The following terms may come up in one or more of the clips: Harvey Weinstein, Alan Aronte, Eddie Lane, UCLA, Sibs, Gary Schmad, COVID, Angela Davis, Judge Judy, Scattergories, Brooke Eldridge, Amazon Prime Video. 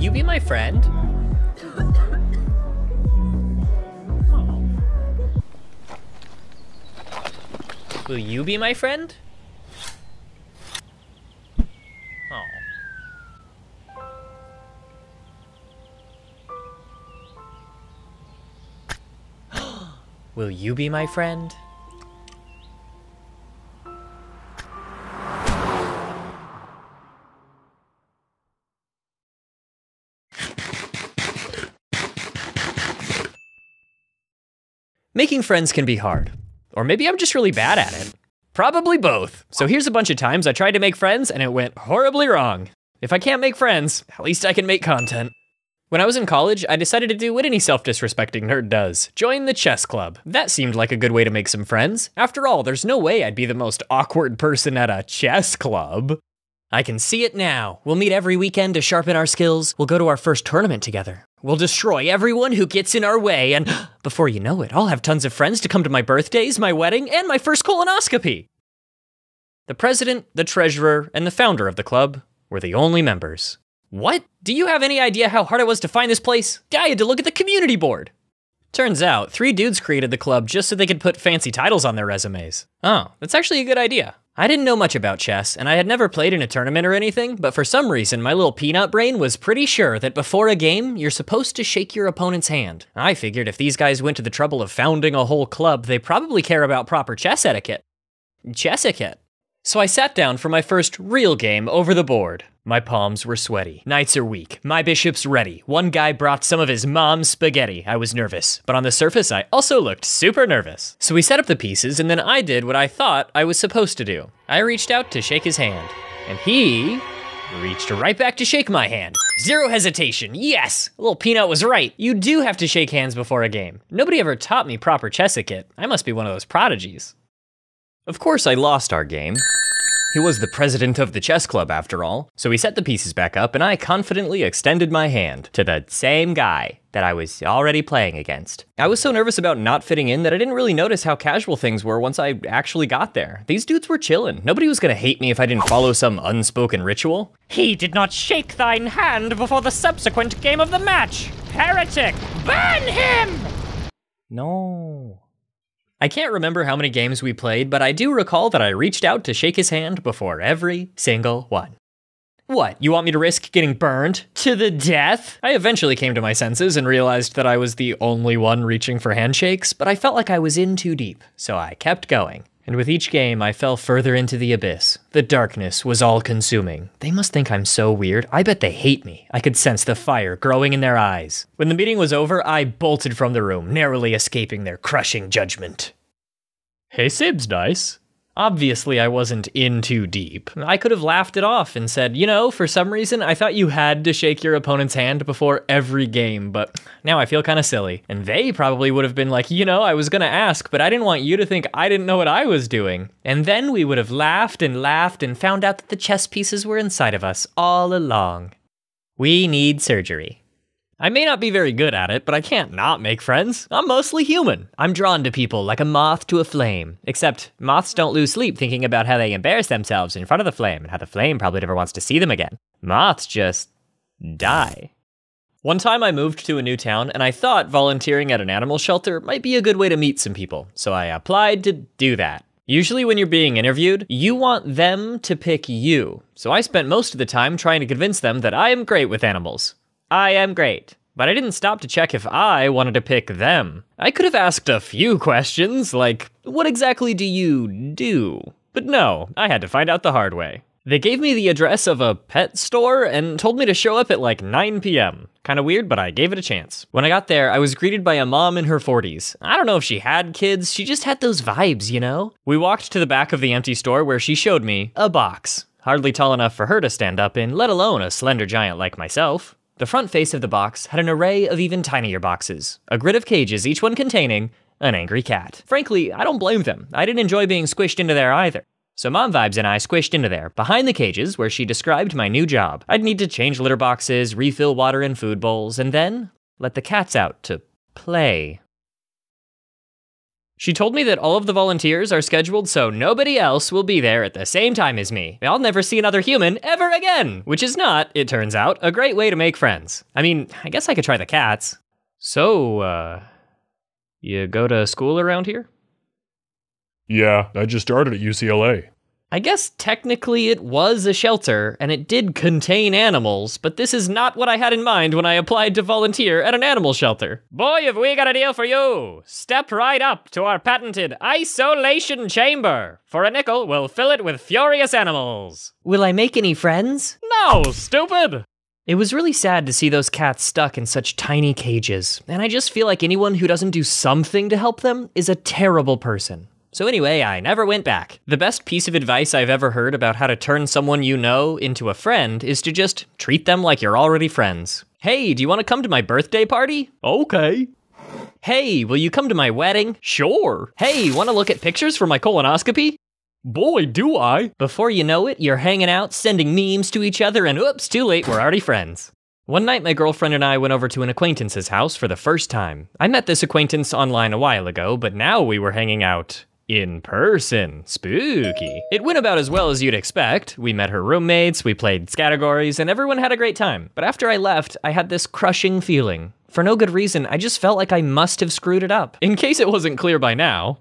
you be my friend? Will you be my friend? Oh. Will you be my friend? Making friends can be hard. Or maybe I'm just really bad at it. Probably both. So here's a bunch of times I tried to make friends and it went horribly wrong. If I can't make friends, at least I can make content. When I was in college, I decided to do what any self-disrespecting nerd does, join the chess club. That seemed like a good way to make some friends. After all, there's no way I'd be the most awkward person at a chess club. I can see it now. We'll meet every weekend to sharpen our skills. We'll go to our first tournament together. We'll destroy everyone who gets in our way, and before you know it, I'll have tons of friends to come to my birthdays, my wedding, and my first colonoscopy. The president, the treasurer, and the founder of the club were the only members. What? Do you have any idea how hard it was to find this place? I had to look at the community board. Turns out, 3 dudes created the club just so they could put fancy titles on their resumes. Oh, that's actually a good idea. I didn't know much about chess, and I had never played in a tournament or anything, but for some reason, my little peanut brain was pretty sure that before a game, you're supposed to shake your opponent's hand. I figured if these guys went to the trouble of founding a whole club, they probably care about proper chess etiquette. Chessiquette. So I sat down for my first real game over the board. My palms were sweaty. Knights are weak. My bishop's ready. One guy brought some of his mom's spaghetti. I was nervous, but on the surface, I also looked super nervous. So we set up the pieces, and then I did what I thought I was supposed to do. I reached out to shake his hand, and he reached right back to shake my hand. Zero hesitation. Yes! Little Peanut was right. You do have to shake hands before a game. Nobody ever taught me proper chess etiquette. I must be one of those prodigies. Of course, I lost our game. He was the president of the chess club, after all. So we set the pieces back up, and I confidently extended my hand to the same guy that I was already playing against. I was so nervous about not fitting in that I didn't really notice how casual things were once I actually got there. These dudes were chillin'. Nobody was gonna hate me if I didn't follow some unspoken ritual. He did not shake thine hand before the subsequent game of the match. Heretic, burn him! No. I can't remember how many games we played, but I do recall that I reached out to shake his hand before every single one. What, you want me to risk getting burned to the death? I eventually came to my senses and realized that I was the only one reaching for handshakes, but I felt like I was in too deep, so I kept going. And with each game, I fell further into the abyss. The darkness was all-consuming. They must think I'm so weird. I bet they hate me. I could sense the fire growing in their eyes. When the meeting was over, I bolted from the room, narrowly escaping their crushing judgment. Hey, Sibs, Dice. Obviously, I wasn't in too deep. I could have laughed it off and said, you know, for some reason, I thought you had to shake your opponent's hand before every game, but now I feel kind of silly. And they probably would have been like, you know, I was gonna ask, but I didn't want you to think I didn't know what I was doing. And then we would have laughed and laughed and found out that the chess pieces were inside of us all along. We need surgery. I may not be very good at it, but I can't not make friends. I'm mostly human. I'm drawn to people like a moth to a flame. Except moths don't lose sleep thinking about how they embarrass themselves in front of the flame and how the flame probably never wants to see them again. Moths just die. One time I moved to a new town and I thought volunteering at an animal shelter might be a good way to meet some people. So I applied to do that. Usually when you're being interviewed, you want them to pick you. So I spent most of the time trying to convince them that I am great with animals. I am great, but I didn't stop to check if I wanted to pick them. I could have asked a few questions, like, what exactly do you do? But no, I had to find out the hard way. They gave me the address of a pet store and told me to show up at like 9 p.m. Kinda weird, but I gave it a chance. When I got there, I was greeted by a mom in her 40s. I don't know if she had kids, she just had those vibes, you know? We walked to the back of the empty store where she showed me a box. Hardly tall enough for her to stand up in, let alone a slender giant like myself. The front face of the box had an array of even tinier boxes, a grid of cages, each one containing an angry cat. Frankly, I don't blame them. I didn't enjoy being squished into there either. So Mom Vibes and I squished into there, behind the cages where she described my new job. I'd need to change litter boxes, refill water and food bowls, and then let the cats out to play. She told me that all of the volunteers are scheduled so nobody else will be there at the same time as me. I'll never see another human ever again, which is not, it turns out, a great way to make friends. I mean, I guess I could try the cats. So, you go to school around here? Yeah, I just started at UCLA. I guess technically it was a shelter, and it did contain animals, but this is not what I had in mind when I applied to volunteer at an animal shelter. Boy, have we got a deal for you! Step right up to our patented isolation chamber. For a nickel, we'll fill it with furious animals. Will I make any friends? No, stupid! It was really sad to see those cats stuck in such tiny cages, and I just feel like anyone who doesn't do something to help them is a terrible person. So anyway, I never went back. The best piece of advice I've ever heard about how to turn someone you know into a friend is to just treat them like you're already friends. Hey, do you want to come to my birthday party? Okay. Hey, will you come to my wedding? Sure. Hey, want to look at pictures for my colonoscopy? Boy, do I. Before you know it, you're hanging out, sending memes to each other, and oops, too late, we're already friends. One night, my girlfriend and I went over to an acquaintance's house for the first time. I met this acquaintance online a while ago, but now we were hanging out in person. Spooky. It went about as well as you'd expect. We met her roommates, we played Scattergories, and everyone had a great time. But after I left, I had this crushing feeling. For no good reason, I just felt like I must have screwed it up. In case it wasn't clear by now,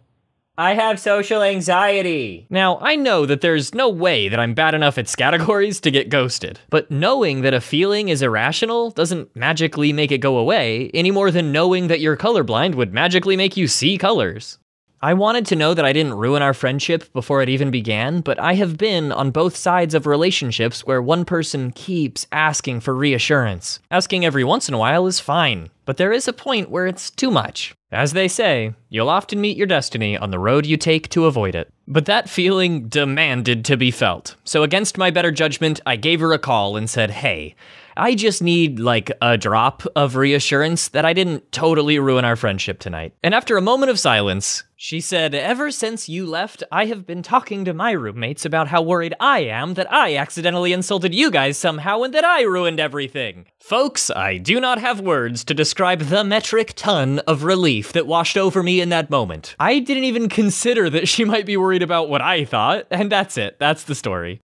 I have social anxiety. Now, I know that there's no way that I'm bad enough at Scattergories to get ghosted. But knowing that a feeling is irrational doesn't magically make it go away, any more than knowing that you're colorblind would magically make you see colors. I wanted to know that I didn't ruin our friendship before it even began, but I have been on both sides of relationships where one person keeps asking for reassurance. Asking every once in a while is fine, but there is a point where it's too much. As they say, you'll often meet your destiny on the road you take to avoid it. But that feeling demanded to be felt. So against my better judgment, I gave her a call and said, hey, I just need, like, a drop of reassurance that I didn't totally ruin our friendship tonight. And after a moment of silence, she said, ever since you left, I have been talking to my roommates about how worried I am that I accidentally insulted you guys somehow and that I ruined everything. Folks, I do not have words to describe the metric ton of relief that washed over me in that moment. I didn't even consider that she might be worried about what I thought, and that's it. That's the story.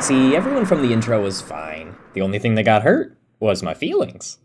See, everyone from the intro was fine. The only thing that got hurt was my feelings.